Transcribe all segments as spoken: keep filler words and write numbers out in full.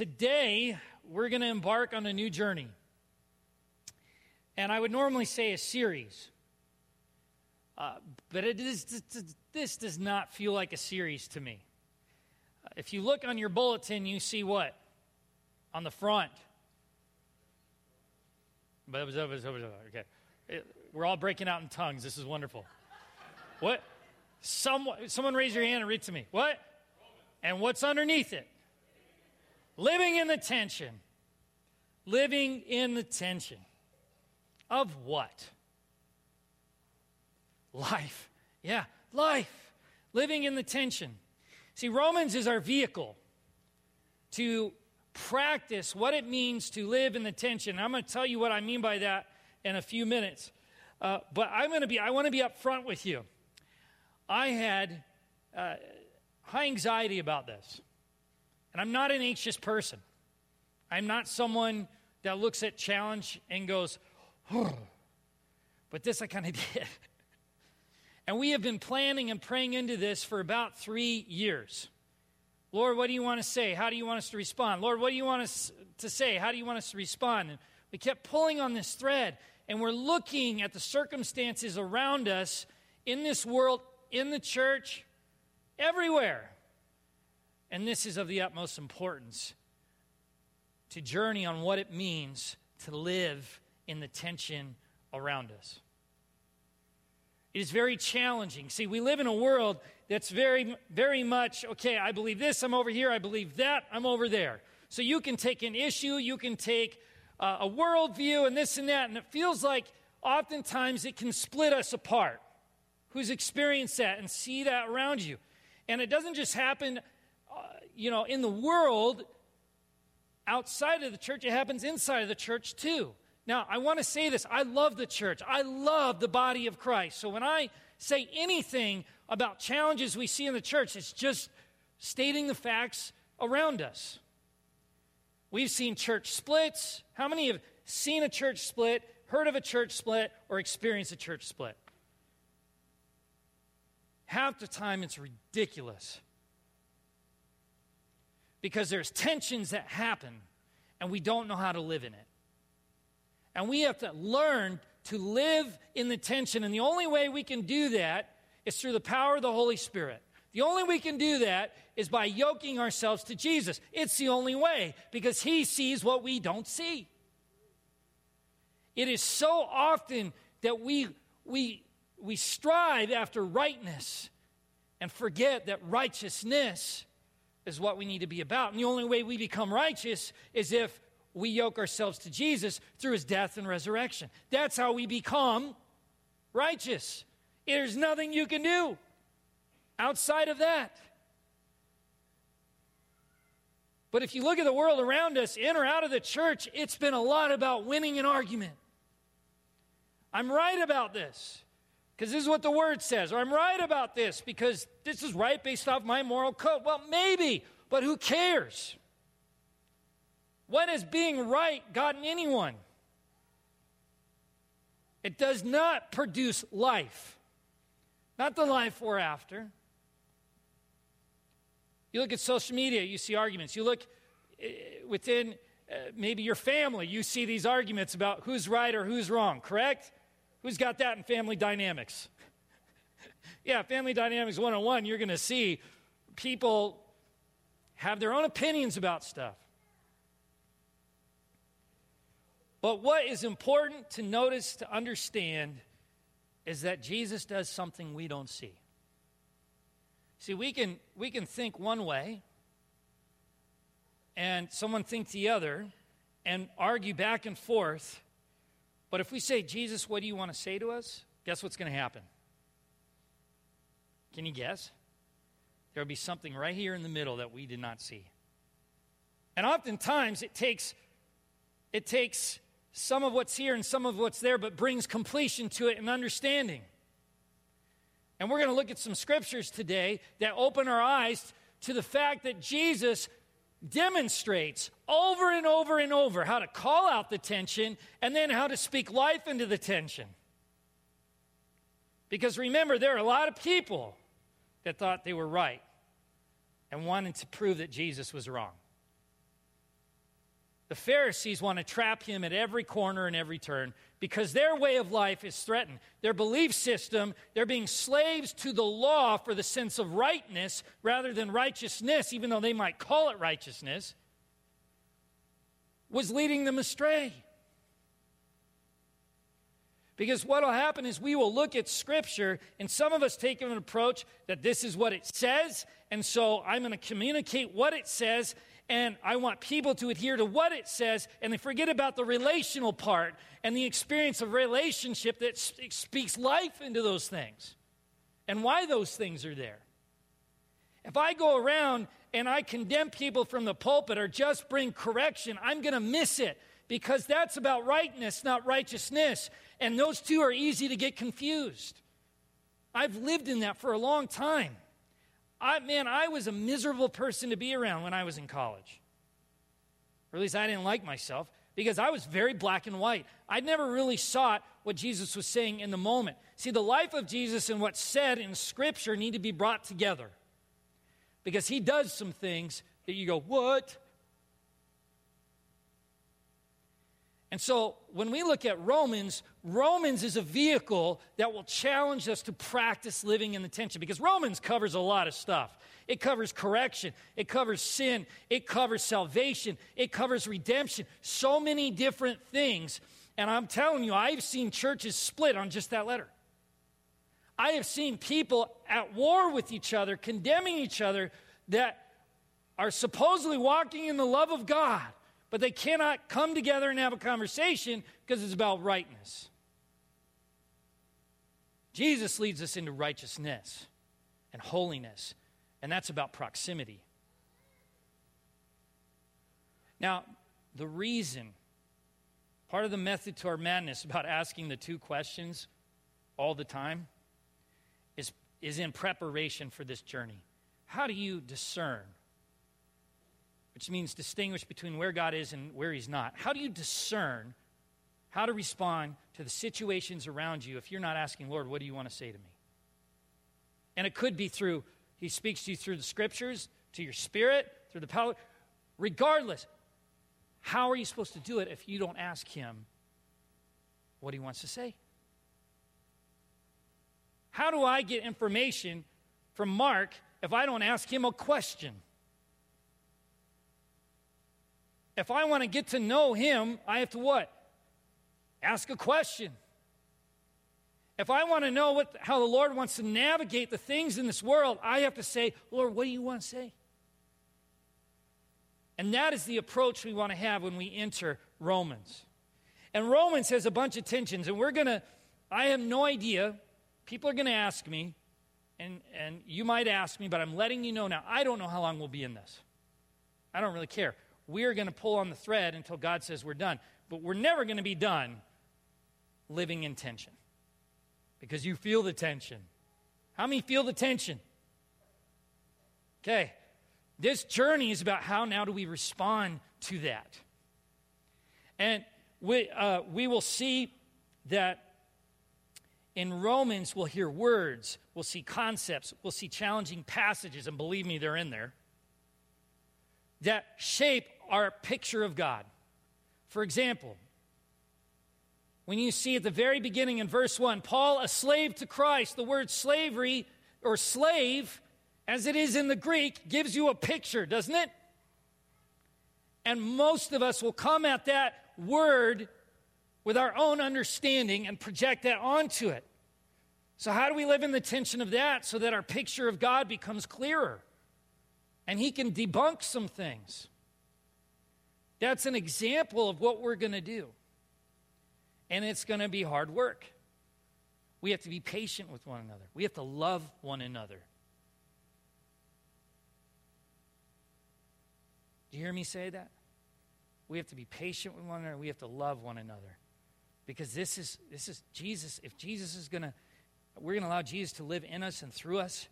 Today, we're going to embark on a new journey. And I would normally say a series. Uh, but it is, this does not feel like a series to me. If you look on your bulletin, you see what? On the front. Okay. We're all breaking out in tongues. This is wonderful. What? Someone, someone raise your hand and read to me. What? And what's underneath it? Living in the tension. Living in the tension. Of what? Life. Yeah, life. Living in the tension. See, Romans is our vehicle to practice what it means to live in the tension. I'm going to tell you what I mean by that in a few minutes. Uh, but I'm going to be, I want to be up front with you. I had uh, high anxiety about this. And I'm not an anxious person. I'm not someone that looks at challenge and goes, oh. But this I kind of did. And we have been planning and praying into this for about three years. Lord, what do you want to say? How do you want us to respond? Lord, what do you want us to say? How do you want us to respond? And we kept pulling on this thread, and we're looking at the circumstances around us in this world, in the church, everywhere. And this is of the utmost importance to journey on what it means to live in the tension around us. It is very challenging. See, we live in a world that's very, very much, okay, I believe this, I'm over here, I believe that, I'm over there. So you can take an issue, you can take uh, a worldview and this and that, and it feels like oftentimes it can split us apart. Who's experienced that and see that around you? And it doesn't just happen, uh, you know, in the world, outside of the church, it happens inside of the church too. Now, I want to say this. I love the church. I love the body of Christ. So when I say anything about challenges we see in the church, it's just stating the facts around us. We've seen church splits. How many have seen a church split, heard of a church split, or experienced a church split? Half the time, it's ridiculous. Because there's tensions that happen, and we don't know how to live in it. And we have to learn to live in the tension. And the only way we can do that is through the power of the Holy Spirit. The only way we can do that is by yoking ourselves to Jesus. It's the only way, because he sees what we don't see. It is so often that we we we strive after rightness and forget that righteousness is what we need to be about. And the only way we become righteous is if we yoke ourselves to Jesus through his death and resurrection. That's how we become righteous. There's nothing you can do outside of that. But if you look at the world around us, in or out of the church, it's been a lot about winning an argument. I'm right about this because this is what the word says, or I'm right about this because this is right based off my moral code. Well, maybe, but who cares? What has being right gotten anyone? It does not produce life. Not the life we're after. You look at social media, you see arguments. You look within uh, maybe your family, you see these arguments about who's right or who's wrong, correct? Who's got that in family dynamics? Yeah, family dynamics one oh one, you're going to see people have their own opinions about stuff. But what is important to notice, to understand, is that Jesus does something we don't see. See, we can we can think one way, and someone think the other, and argue back and forth. But if we say, Jesus, what do you want to say to us? Guess what's going to happen? Can you guess? There will be something right here in the middle that we did not see. And oftentimes it takes it takes... some of what's here and some of what's there, but brings completion to it and understanding. And we're going to look at some scriptures today that open our eyes to the fact that Jesus demonstrates over and over and over how to call out the tension and then how to speak life into the tension. Because remember, there are a lot of people that thought they were right and wanted to prove that Jesus was wrong. The Pharisees want to trap him at every corner and every turn because their way of life is threatened. Their belief system, they're being slaves to the law for the sense of rightness rather than righteousness, even though they might call it righteousness, was leading them astray. Because what will happen is we will look at Scripture, and some of us take an approach that this is what it says, and so I'm going to communicate what it says, and I want people to adhere to what it says, and they forget about the relational part and the experience of relationship that speaks life into those things and why those things are there. If I go around and I condemn people from the pulpit or just bring correction, I'm going to miss it because that's about rightness, not righteousness, and those two are easy to get confused. I've lived in that for a long time. I, man, I was a miserable person to be around when I was in college. Or at least I didn't like myself because I was very black and white. I never really sought what Jesus was saying in the moment. See, the life of Jesus and what's said in Scripture need to be brought together because he does some things that you go, what? And so when we look at Romans, Romans is a vehicle that will challenge us to practice living in the tension because Romans covers a lot of stuff. It covers correction. It covers sin. It covers salvation. It covers redemption. So many different things. And I'm telling you, I've seen churches split on just that letter. I have seen people at war with each other, condemning each other that are supposedly walking in the love of God. But they cannot come together and have a conversation because it's about rightness. Jesus leads us into righteousness and holiness, and that's about proximity. Now, the reason, part of the method to our madness about asking the two questions all the time is, is in preparation for this journey. How do you discern? Which means distinguish between where God is and where he's not. How do you discern how to respond to the situations around you if you're not asking, Lord, what do you want to say to me? And it could be through, he speaks to you through the Scriptures, to your spirit, through the power. Regardless, how are you supposed to do it if you don't ask him what he wants to say? How do I get information from Mark if I don't ask him a question? If I want to get to know him, I have to what? Ask a question. If I want to know what, how the Lord wants to navigate the things in this world, I have to say, Lord, what do you want to say? And that is the approach we want to have when we enter Romans. And Romans has a bunch of tensions, and we're going to, I have no idea. People are going to ask me, and, and you might ask me, but I'm letting you know now, I don't know how long we'll be in this. I don't really care. We're going to pull on the thread until God says we're done. But we're never going to be done living in tension because you feel the tension. How many feel the tension? Okay. This journey is about how now do we respond to that. And we, uh, we will see that in Romans we'll hear words, we'll see concepts, we'll see challenging passages, and believe me, they're in there, that shape our picture of God. For example, when you see at the very beginning in verse one, Paul, a slave to Christ, the word slavery or slave, as it is in the Greek, gives you a picture, doesn't it? And most of us will come at that word with our own understanding and project that onto it. So how do we live in the tension of that so that our picture of God becomes clearer? And he can debunk some things. That's an example of what we're going to do. And it's going to be hard work. We have to be patient with one another. We have to love one another. Do you hear me say that? We have to be patient with one another. We have to love one another. Because this is, this is Jesus. If Jesus is going to, we're going to allow Jesus to live in us and through us,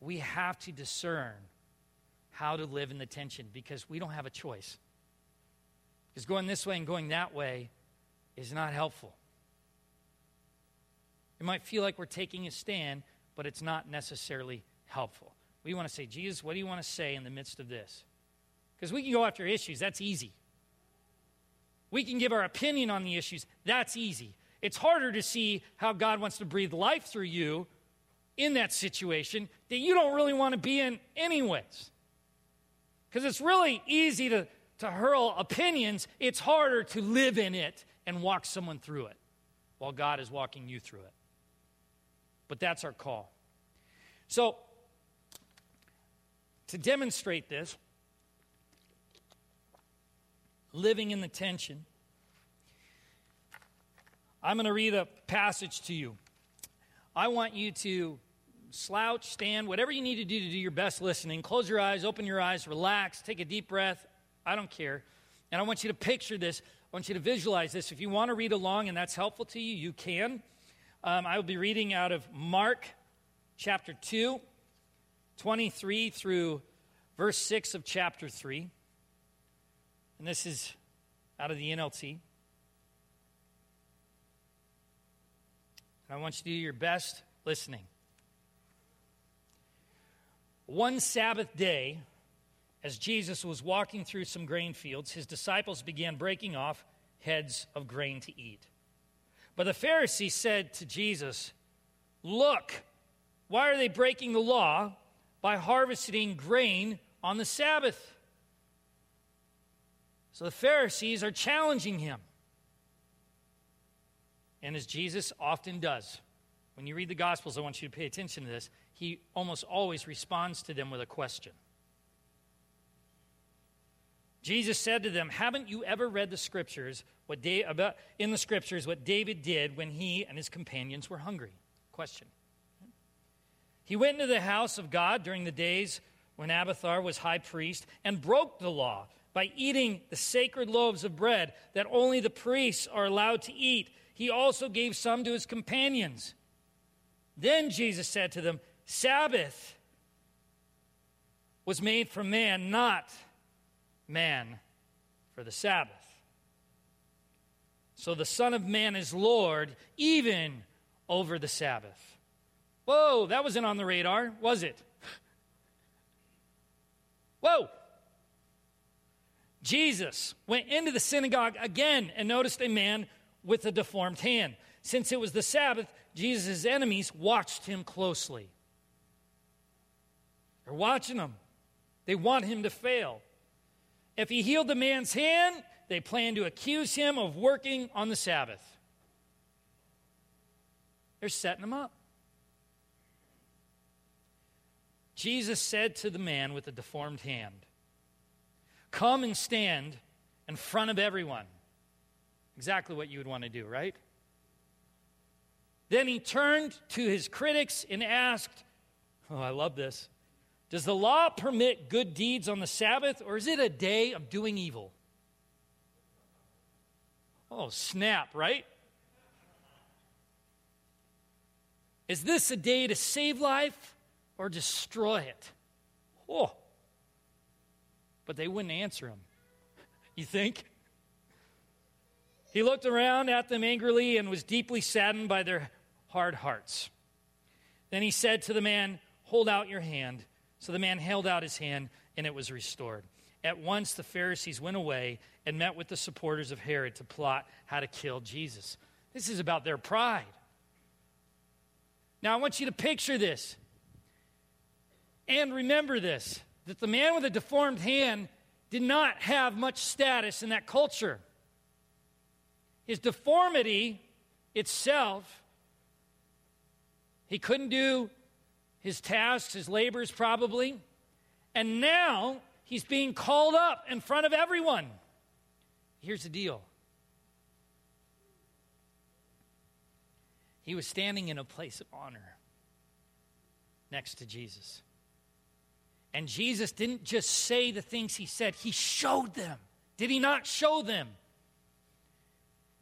we have to discern how to live in the tension, because we don't have a choice. Because going this way and going that way is not helpful. It might feel like we're taking a stand, but it's not necessarily helpful. We want to say, Jesus, what do you want to say in the midst of this? Because we can go after issues. That's easy. We can give our opinion on the issues. That's easy. It's harder to see how God wants to breathe life through you in that situation that you don't really want to be in anyways. Because it's really easy to, to hurl opinions. It's harder to live in it and walk someone through it while God is walking you through it. But that's our call. So, to demonstrate this, living in the tension, I'm going to read a passage to you. I want you to slouch, stand, whatever you need to do to do your best listening. Close your eyes, open your eyes, relax, take a deep breath. I don't care. And I want you to picture this. I want you to visualize this. If you want to read along and that's helpful to you, you can. Um, I will be reading out of Mark chapter two, twenty-three through verse six of chapter three. And this is out of the N L T. I want you to do your best listening. One Sabbath day, as Jesus was walking through some grain fields, his disciples began breaking off heads of grain to eat. But the Pharisee said to Jesus, "Look, why are they breaking the law by harvesting grain on the Sabbath?" So the Pharisees are challenging him. And as Jesus often does, when you read the Gospels, I want you to pay attention to this, he almost always responds to them with a question. Jesus said to them, "Haven't you ever read the scriptures? What da- about in the scriptures what David did when he and his companions were hungry?" Question. He went into the house of God during the days when Abathar was high priest and broke the law by eating the sacred loaves of bread that only the priests are allowed to eat. He also gave some to his companions. Then Jesus said to them, "Sabbath was made for man, not man for the Sabbath. So the Son of Man is Lord, even over the Sabbath." Whoa, that wasn't on the radar, was it? Whoa. Jesus went into the synagogue again and noticed a man with a deformed hand. Since it was the Sabbath, Jesus' enemies watched him closely. They're watching him. They want him to fail. If he healed the man's hand, they plan to accuse him of working on the Sabbath. They're setting him up. Jesus said to the man with the deformed hand, "Come and stand in front of everyone." Exactly what you would want to do, right? Then he turned to his critics and asked, oh, I love this, "Does the law permit good deeds on the Sabbath, or is it a day of doing evil?" Oh, snap, right? Is this a day to save life or destroy it? Oh. But they wouldn't answer him. You think? He looked around at them angrily and was deeply saddened by their hard hearts. Then he said to the man, "Hold out your hand." So the man held out his hand, and it was restored. At once the Pharisees went away and met with the supporters of Herod to plot how to kill Jesus. This is about their pride. Now I want you to picture this and remember this, that the man with a deformed hand did not have much status in that culture. His deformity itself, he couldn't do his tasks, his labors probably. And now he's being called up in front of everyone. Here's the deal. He was standing in a place of honor next to Jesus. And Jesus didn't just say the things he said. He showed them. Did he not show them?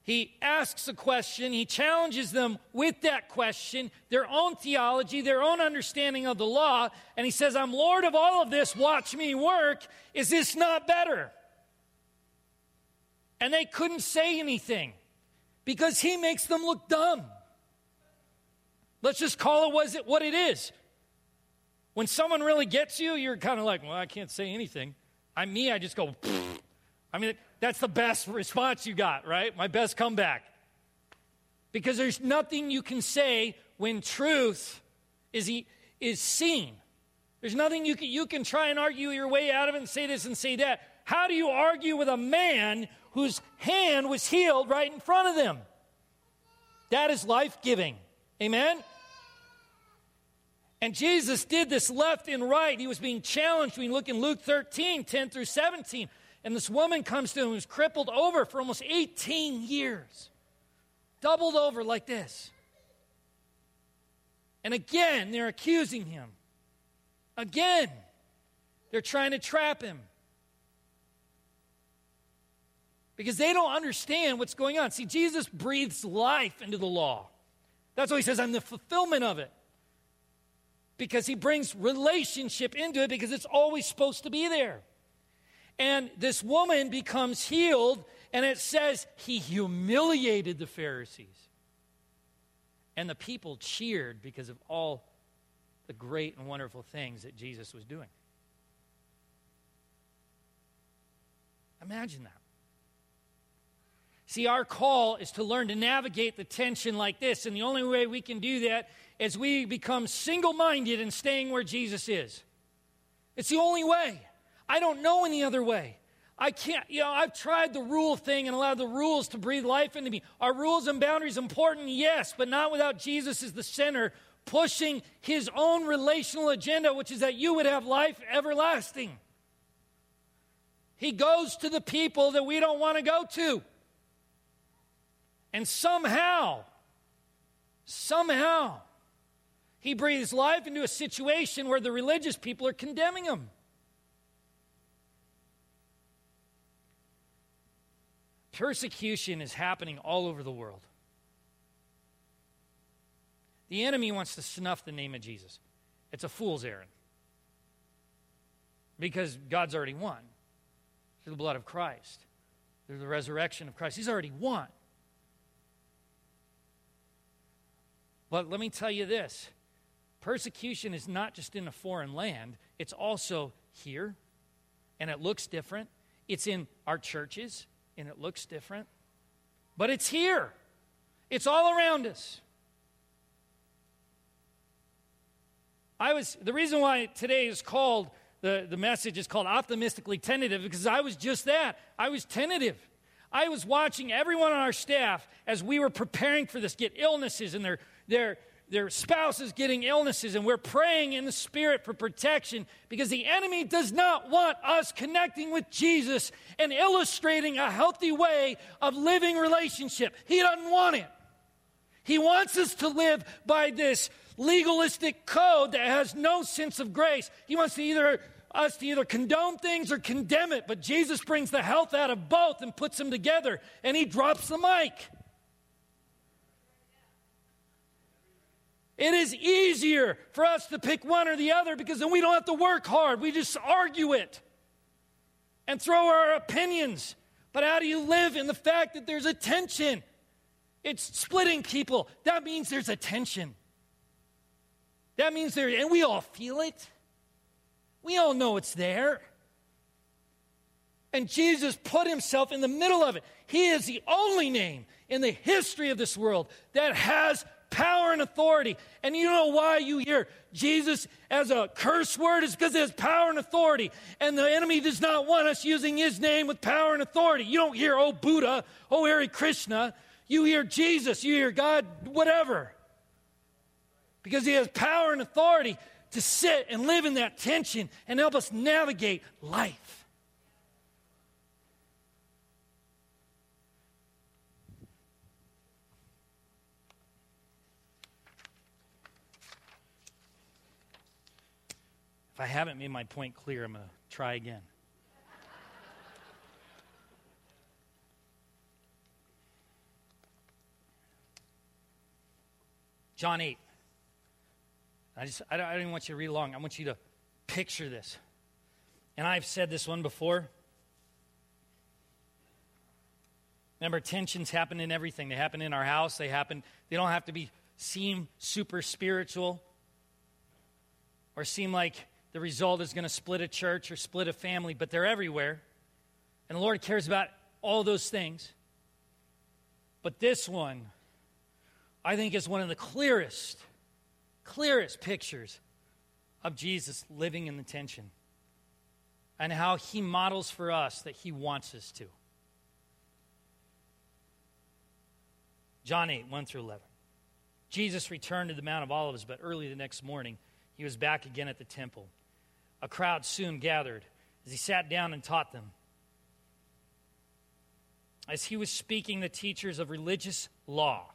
He asks a question. He challenges them with that question, their own theology, their own understanding of the law. And he says, "I'm Lord of all of this. Watch me work. Is this not better?" And they couldn't say anything because he makes them look dumb. Let's just call it was it what it is. When someone really gets you, you're kind of like, well, I can't say anything. I'm me. I just go, pfft. I mean, that's the best response you got, right? My best comeback. Because there's nothing you can say when truth is is seen. There's nothing you can, you can try and argue your way out of it and say this and say that. How do you argue with a man whose hand was healed right in front of them? That is life-giving. Amen? And Jesus did this left and right. He was being challenged. We look in Luke thirteen, ten through seventeen. And this woman comes to him who's crippled over for almost eighteen years. Doubled over like this. And again, they're accusing him. Again, they're trying to trap him. Because they don't understand what's going on. See, Jesus breathes life into the law. That's why he says, I'm the fulfillment of it. Because he brings relationship into it because it's always supposed to be there. And this woman becomes healed, and it says he humiliated the Pharisees. And the people cheered because of all the great and wonderful things that Jesus was doing. Imagine that. See, our call is to learn to navigate the tension like this, and the only way we can do that is we become single-minded in staying where Jesus is. It's the only way. I don't know any other way. I can't, you know, I've tried the rule thing and allowed the rules to breathe life into me. Are rules and boundaries important? Yes, but not without Jesus as the center, pushing his own relational agenda, which is that you would have life everlasting. He goes to the people that we don't want to go to. And somehow, somehow, he breathes life into a situation where the religious people are condemning him. Persecution is happening all over the world. The enemy wants to snuff the name of Jesus. It's a fool's errand. Because God's already won through the blood of Christ, through the resurrection of Christ. He's already won. But let me tell you this. Persecution is not just in a foreign land. It's also here, and it looks different. It's in our churches, and it looks different. But it's here. It's all around us. I was the reason why today is called, the, the message is called Optimistically Tentative, because I was just that. I was tentative. I was watching everyone on our staff as we were preparing for this, get illnesses in their Their, their spouse is getting illnesses, and we're praying in the Spirit for protection because the enemy does not want us connecting with Jesus and illustrating a healthy way of living relationship. He doesn't want it. He wants us to live by this legalistic code that has no sense of grace. He wants to either us to either condone things or condemn it, but Jesus brings the health out of both and puts them together, and he drops the mic. It is easier for us to pick one or the other because then we don't have to work hard. We just argue it and throw our opinions. But how do you live in the fact that there's a tension? It's splitting people. That means there's a tension. That means there, and we all feel it. We all know it's there. And Jesus put himself in the middle of it. He is the only name in the history of this world that has power and authority. And you know why you hear Jesus as a curse word is because it has power and authority. And the enemy does not want us using his name with power and authority. You don't hear, oh Buddha, oh Hare Krishna. You hear Jesus, you hear God, whatever. Because he has power and authority to sit and live in that tension and help us navigate life. If I haven't made my point clear, I'm going to try again. John eight. I just I don't, I don't even want you to read along. I want you to picture this. And I've said this one before. Remember, tensions happen in everything. They happen in our house. They happen. They don't have to be seem super spiritual or seem like the result is going to split a church or split a family, but they're everywhere. And the Lord cares about all those things. But this one, I think, is one of the clearest, clearest pictures of Jesus living in the tension and how he models for us that he wants us to. John eight, one through eleven. Jesus returned to the Mount of Olives, but early the next morning, he was back again at the temple. A crowd soon gathered as he sat down and taught them. As he was speaking, the teachers of religious law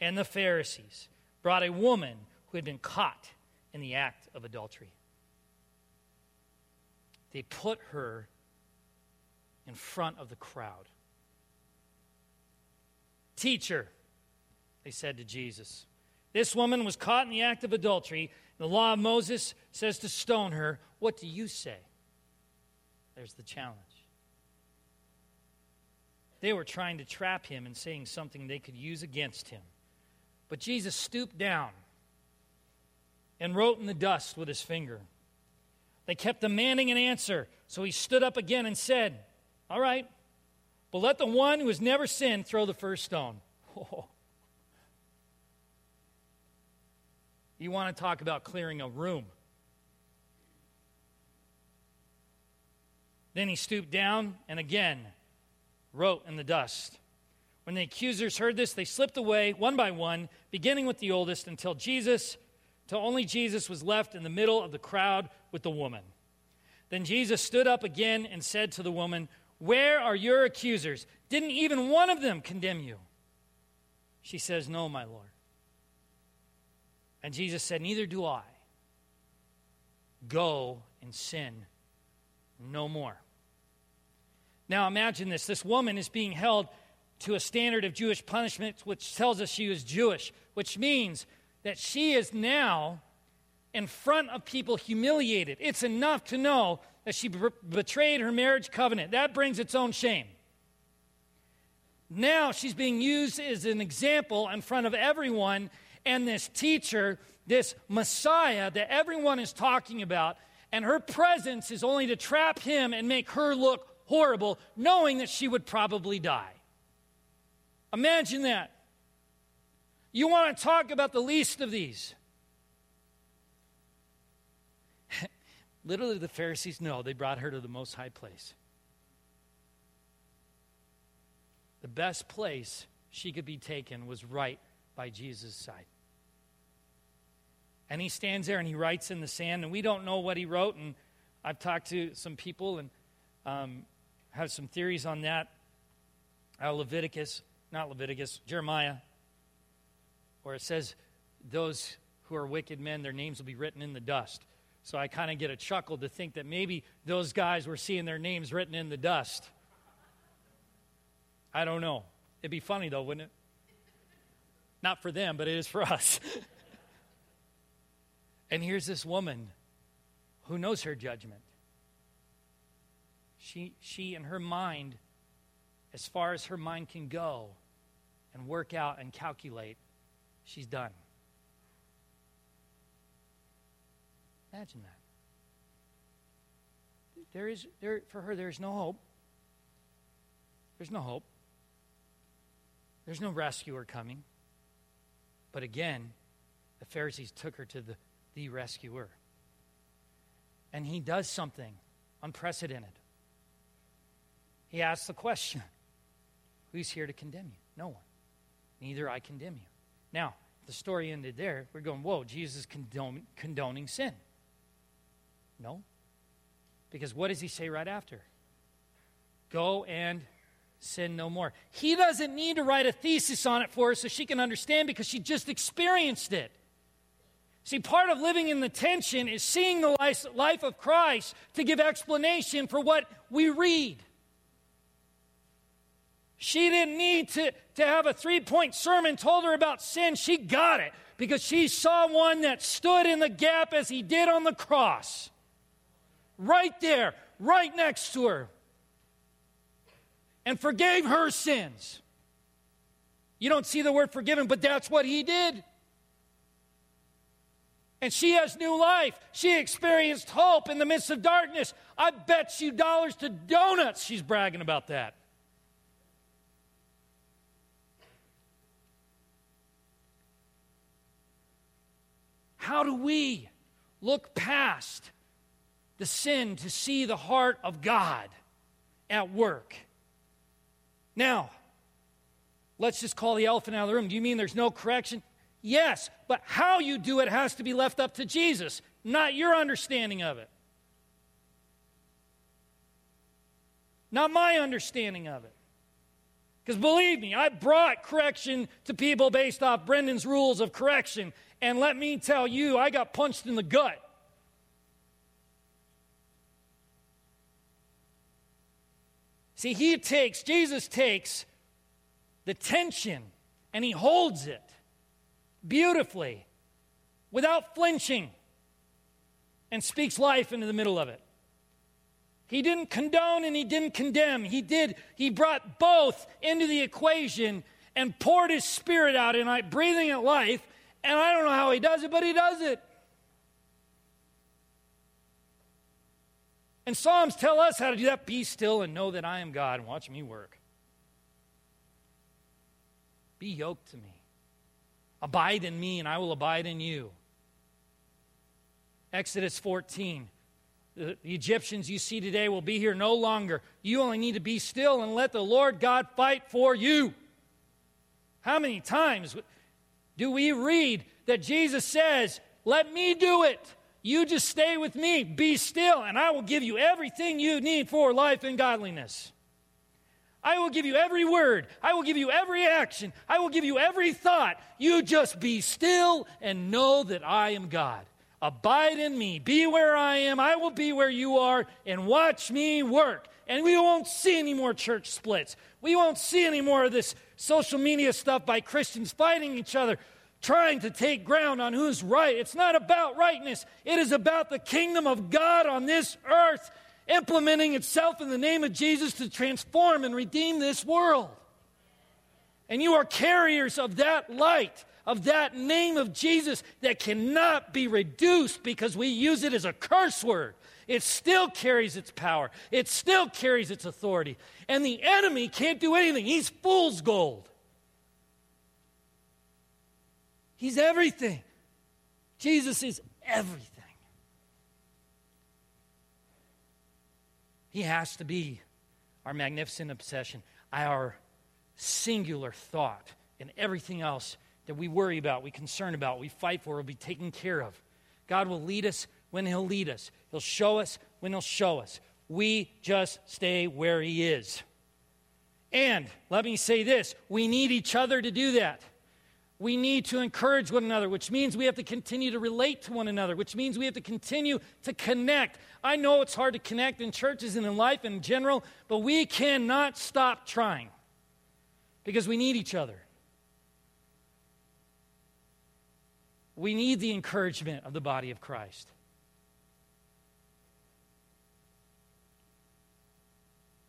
and the Pharisees brought a woman who had been caught in the act of adultery. They put her in front of the crowd. Teacher, they said to Jesus, this woman was caught in the act of adultery. The law of Moses says to stone her. What do you say? There's the challenge. They were trying to trap him and saying something they could use against him. But Jesus stooped down and wrote in the dust with his finger. They kept demanding an answer, so he stood up again and said, all right, but let the one who has never sinned throw the first stone. Oh. You want to talk about clearing a room. Then he stooped down and again wrote in the dust. When the accusers heard this, they slipped away one by one, beginning with the oldest, until Jesus, till only Jesus was left in the middle of the crowd with the woman. Then Jesus stood up again and said to the woman, where are your accusers? Didn't even one of them condemn you? She says, no, my Lord. And Jesus said, neither do I. Go and sin no more. Now imagine this. This woman is being held to a standard of Jewish punishment, which tells us she is Jewish, which means that she is now in front of people humiliated. It's enough to know that she b- betrayed her marriage covenant. That brings its own shame. Now she's being used as an example in front of everyone, and this teacher, this Messiah that everyone is talking about, and her presence is only to trap him and make her look horrible, knowing that she would probably die. Imagine that. You want to talk about the least of these. Literally, the Pharisees know they brought her to the most high place. The best place she could be taken was right by Jesus' side. And he stands there and he writes in the sand, and we don't know what he wrote, and I've talked to some people and um, have some theories on that. Uh, Leviticus, not Leviticus, Jeremiah, where it says those who are wicked men, their names will be written in the dust. So I kind of get a chuckle to think that maybe those guys were seeing their names written in the dust. I don't know. It'd be funny, though, wouldn't it? Not for them, but it is for us. And here's this woman who knows her judgment. She, she in her mind, as far as her mind can go and work out and calculate, she's done. Imagine that. There is there for her, there's no hope. There's no hope. There's no rescuer coming. But again, the Pharisees took her to the, the rescuer. And he does something unprecedented. He asks the question, who's here to condemn you? No one. Neither I condemn you. Now, the story ended there. We're going, whoa, Jesus is condone, condoning sin. No. Because what does he say right after? Go and sin no more. He doesn't need to write a thesis on it for her so she can understand, because she just experienced it. See, part of living in the tension is seeing the life, life of Christ to give explanation for what we read. She didn't need to, to have a three-point sermon told her about sin. She got it because she saw one that stood in the gap as he did on the cross. Right there, right next to her. And forgave her sins. You don't see the word forgiven, but that's what he did. and she has new life. She experienced hope in the midst of darkness. I bet you dollars to donuts she's bragging about that. How do we look past the sin to see the heart of God at work? Now, let's just call the elephant out of the room. Do you mean there's no correction? Yes, but how you do it has to be left up to Jesus, not your understanding of it. Not my understanding of it. Because believe me, I brought correction to people based off Brendan's rules of correction. And let me tell you, I got punched in the gut. See, he takes, Jesus takes the tension and he holds it beautifully without flinching and speaks life into the middle of it. He didn't condone and he didn't condemn. He did. He brought both into the equation and poured his spirit out in it, breathing at life. And I don't know how he does it, but he does it. And Psalms tell us how to do that. Be still and know that I am God, and watch me work. Be yoked to me. Abide in me, and I will abide in you. Exodus fourteen. The Egyptians you see today will be here no longer. You only need to be still and let the Lord God fight for you. How many times do we read that Jesus says, let me do it. You just stay with me. Be still, and I will give you everything you need for life and godliness. I will give you every word. I will give you every action. I will give you every thought. You just be still and know that I am God. Abide in me. Be where I am. I will be where you are, and watch me work. And we won't see any more church splits. We won't see any more of this social media stuff by Christians fighting each other, trying to take ground on who's right. It's not about rightness. It is about the kingdom of God on this earth implementing itself in the name of Jesus to transform and redeem this world. And you are carriers of that light, of that name of Jesus that cannot be reduced because we use it as a curse word. It still carries its power. It still carries its authority. And the enemy can't do anything. He's fool's gold. He's everything. Jesus is everything. He has to be our magnificent obsession, our singular thought, and everything else that we worry about, we concern about, we fight for, will be taken care of. God will lead us when he'll lead us. He'll show us when he'll show us. We just stay where he is. And let me say this, we need each other to do that. We need to encourage one another, which means we have to continue to relate to one another, which means we have to continue to connect. I know it's hard to connect in churches and in life in general, but we cannot stop trying because we need each other. We need the encouragement of the body of Christ.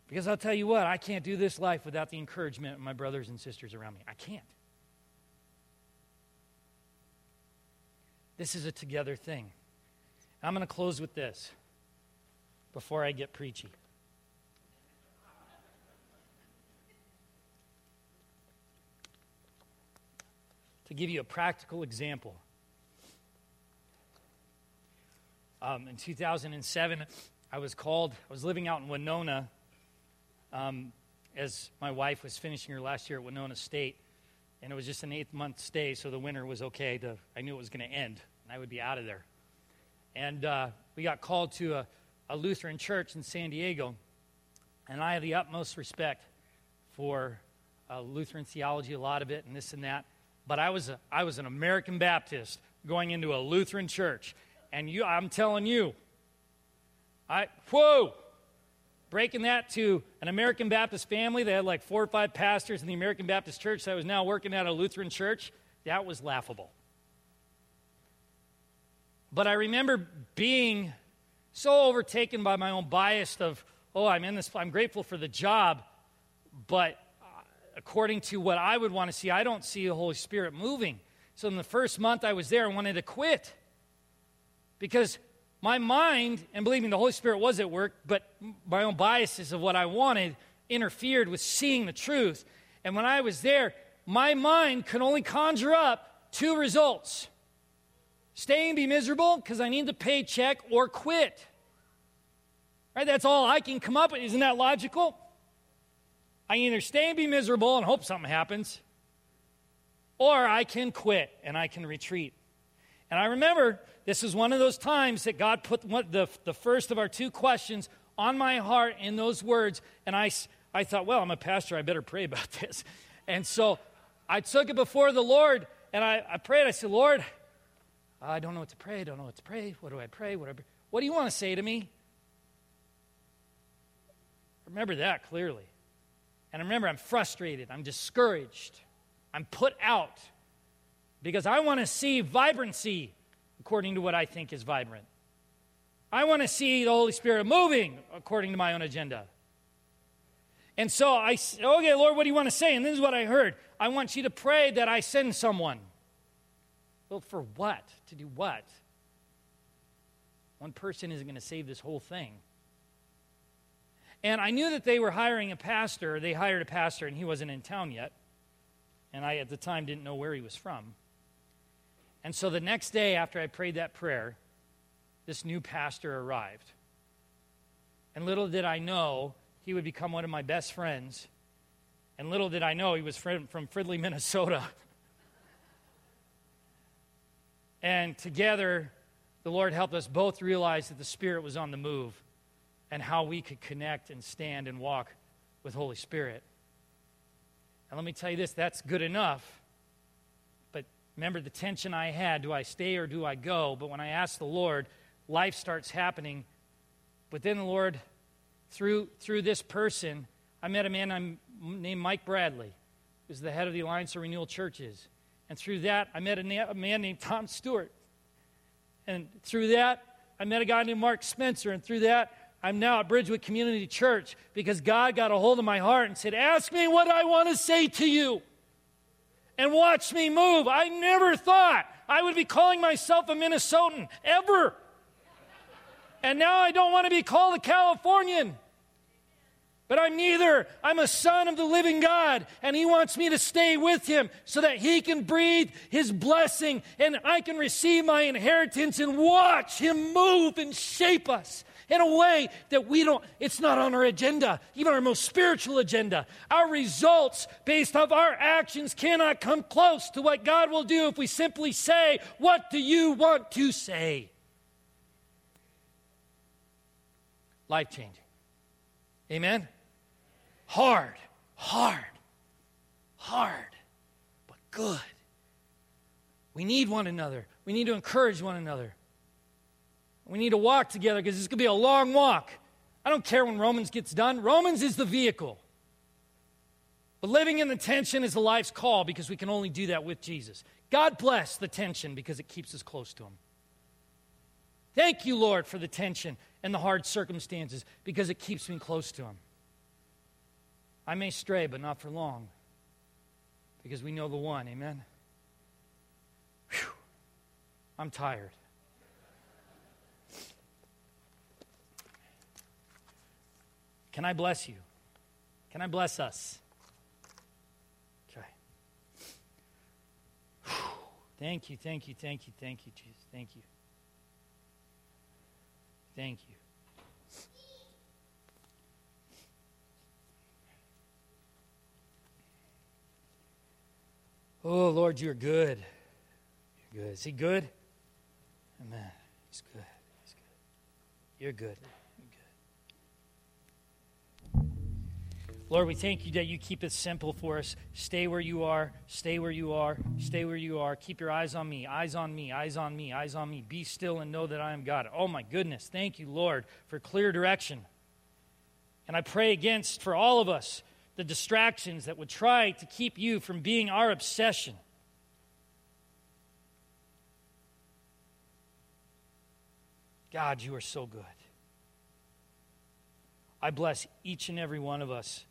Because I'll tell you what, I can't do this life without the encouragement of my brothers and sisters around me. I can't. This is a together thing. I'm going to close with this before I get preachy. To give you a practical example. Um, in two thousand seven, I was called, I was living out in Winona um, as my wife was finishing her last year at Winona State, and it was just an eight-month stay, so the winter was okay. To, I knew it was going to end, and I would be out of there. And uh, we got called to a, a Lutheran church in San Diego, and I have the utmost respect for uh, Lutheran theology, a lot of it, and this and that. But I was a, I was an American Baptist going into a Lutheran church. And you, I'm telling you, I whoa, breaking that to an American Baptist family. They had like four or five pastors in the American Baptist church that was now working at a Lutheran church. That was laughable. But I remember being so overtaken by my own bias of, oh, I'm in this, I'm grateful for the job, but according to what I would want to see, I don't see the Holy Spirit moving. So in the first month I was there, I wanted to quit. because my mind, and believing the Holy Spirit was at work, but my own biases of what I wanted interfered with seeing the truth. And when I was there, my mind could only conjure up two results. Stay and be miserable because I need the paycheck, or quit. Right? That's all I can come up with. Isn't that logical? I either stay and be miserable and hope something happens, or I can quit and I can retreat. And I remember this is one of those times that God put one, the, the first of our two questions on my heart in those words. And I, I thought, well, I'm a pastor. I better pray about this. And so I took it before the Lord, and I, I prayed. I said, Lord, I don't know what to pray. I don't know what to pray. What do I pray? What do, I pray? What do you want to say to me? Remember that clearly. And I remember I'm frustrated. I'm discouraged. I'm put out because I want to see vibrancy according to what I think is vibrant. I want to see the Holy Spirit moving according to my own agenda. And so I said, okay, Lord, what do you want to say? And this is what I heard. I want you to pray that I send someone. Well, for what? To do what? One person isn't going to save this whole thing. And I knew that they were hiring a pastor. They hired a pastor, and he wasn't in town yet. And I, at the time, didn't know where he was from. And so the next day after I prayed that prayer, this new pastor arrived. And little did I know he would become one of my best friends. And little did I know he was from Fridley, Minnesota. And together, the Lord helped us both realize that the Spirit was on the move and how we could connect and stand and walk with Holy Spirit. And let me tell you this, that's good enough. But remember the tension I had, do I stay or do I go? But when I asked the Lord, life starts happening. But then the Lord, through through this person, I met a man named Mike Bradley, who's the head of the Alliance of Renewal Churches. And through that, I met a, na- a man named Tom Stewart. And through that, I met a guy named Mark Spencer. And through that, I'm now at Bridgewood Community Church because God got a hold of my heart and said, ask me what I want to say to you and watch me move. I never thought I would be calling myself a Minnesotan, ever. And now I don't want to be called a Californian. But I'm neither. I'm a son of the living God, and he wants me to stay with him so that he can breathe his blessing and I can receive my inheritance and watch him move and shape us in a way that we don't, it's not on our agenda, even our most spiritual agenda. Our results based off our actions cannot come close to what God will do if we simply say, what do you want to say? Life-changing. Amen? Hard, hard, hard, but good. We need one another. We need to encourage one another. We need to walk together because this could be a long walk. I don't care when Romans gets done. Romans is the vehicle. But living in the tension is the life's call because we can only do that with Jesus. God bless the tension because it keeps us close to him. Thank you, Lord, for the tension and the hard circumstances because it keeps me close to him. I may stray, but not for long because we know the one. Amen? Whew. I'm tired. Can I bless you? Can I bless us? Okay. Thank you, thank you, thank you, thank you, Jesus. Thank you. Thank you. Oh, Lord, you're good. You're good. Is he good? Amen. He's good. He's good. You're good. Lord, we thank you that you keep it simple for us. Stay where you are. Stay where you are. Stay where you are. Keep your eyes on me. Eyes on me. Eyes on me. Eyes on me. Be still and know that I am God. Oh, my goodness. Thank you, Lord, for clear direction. And I pray against, for all of us, the distractions that would try to keep you from being our obsession. God, you are so good. I bless each and every one of us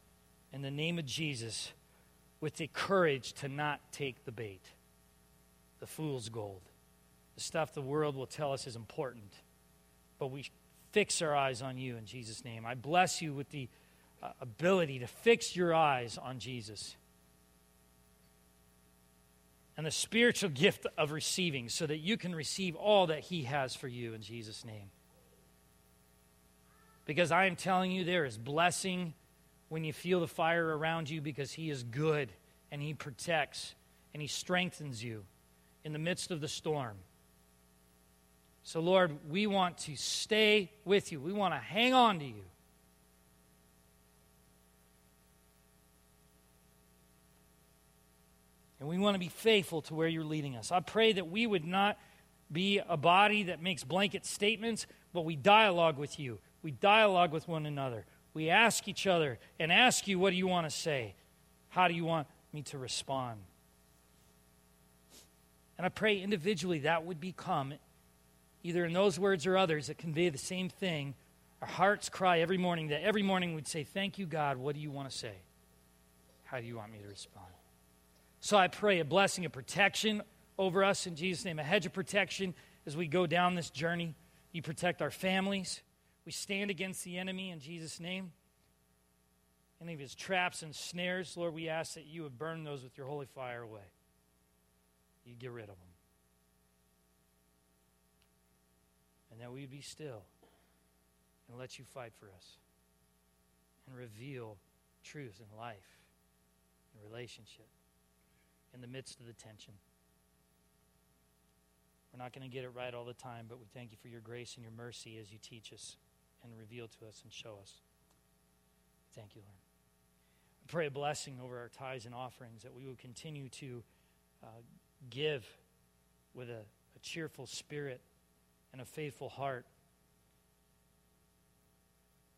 in the name of Jesus, with the courage to not take the bait, the fool's gold, the stuff the world will tell us is important. But we fix our eyes on you in Jesus' name. I bless you with the uh, ability to fix your eyes on Jesus. And the spiritual gift of receiving so that you can receive all that he has for you in Jesus' name. Because I am telling you, there is blessing when you feel the fire around you, because he is good and he protects and he strengthens you in the midst of the storm. So, Lord, we want to stay with you. We want to hang on to you. And we want to be faithful to where you're leading us. I pray that we would not be a body that makes blanket statements, but we dialogue with you. We dialogue with one another. We ask each other and ask you, what do you want to say? How do you want me to respond? And I pray individually that would become, either in those words or others that convey the same thing, our hearts cry every morning, that every morning we'd say, thank you, God, what do you want to say? How do you want me to respond? So I pray a blessing of protection over us in Jesus' name, a hedge of protection as we go down this journey. You protect our families. We stand against the enemy in Jesus' name. Any of his traps and snares, Lord, we ask that you would burn those with your holy fire away. You get rid of them. And that we'd be still and let you fight for us and reveal truth in life and relationship in the midst of the tension. We're not going to get it right all the time, but we thank you for your grace and your mercy as you teach us and reveal to us and show us. Thank you, Lord. I pray a blessing over our tithes and offerings, that we will continue to uh, give with a, a cheerful spirit and a faithful heart,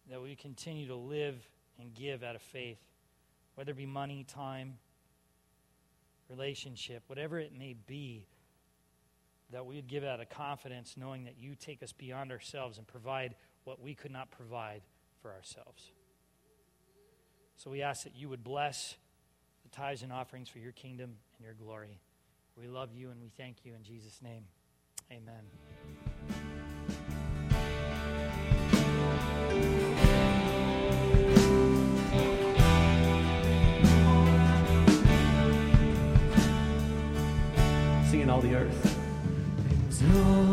that we continue to live and give out of faith, whether it be money, time, relationship, whatever it may be, that we would give out of confidence, knowing that you take us beyond ourselves and provide what we could not provide for ourselves. So we ask that you would bless the tithes and offerings for your kingdom and your glory. We love you and we thank you in Jesus' name. Amen. Singing all the earth. No.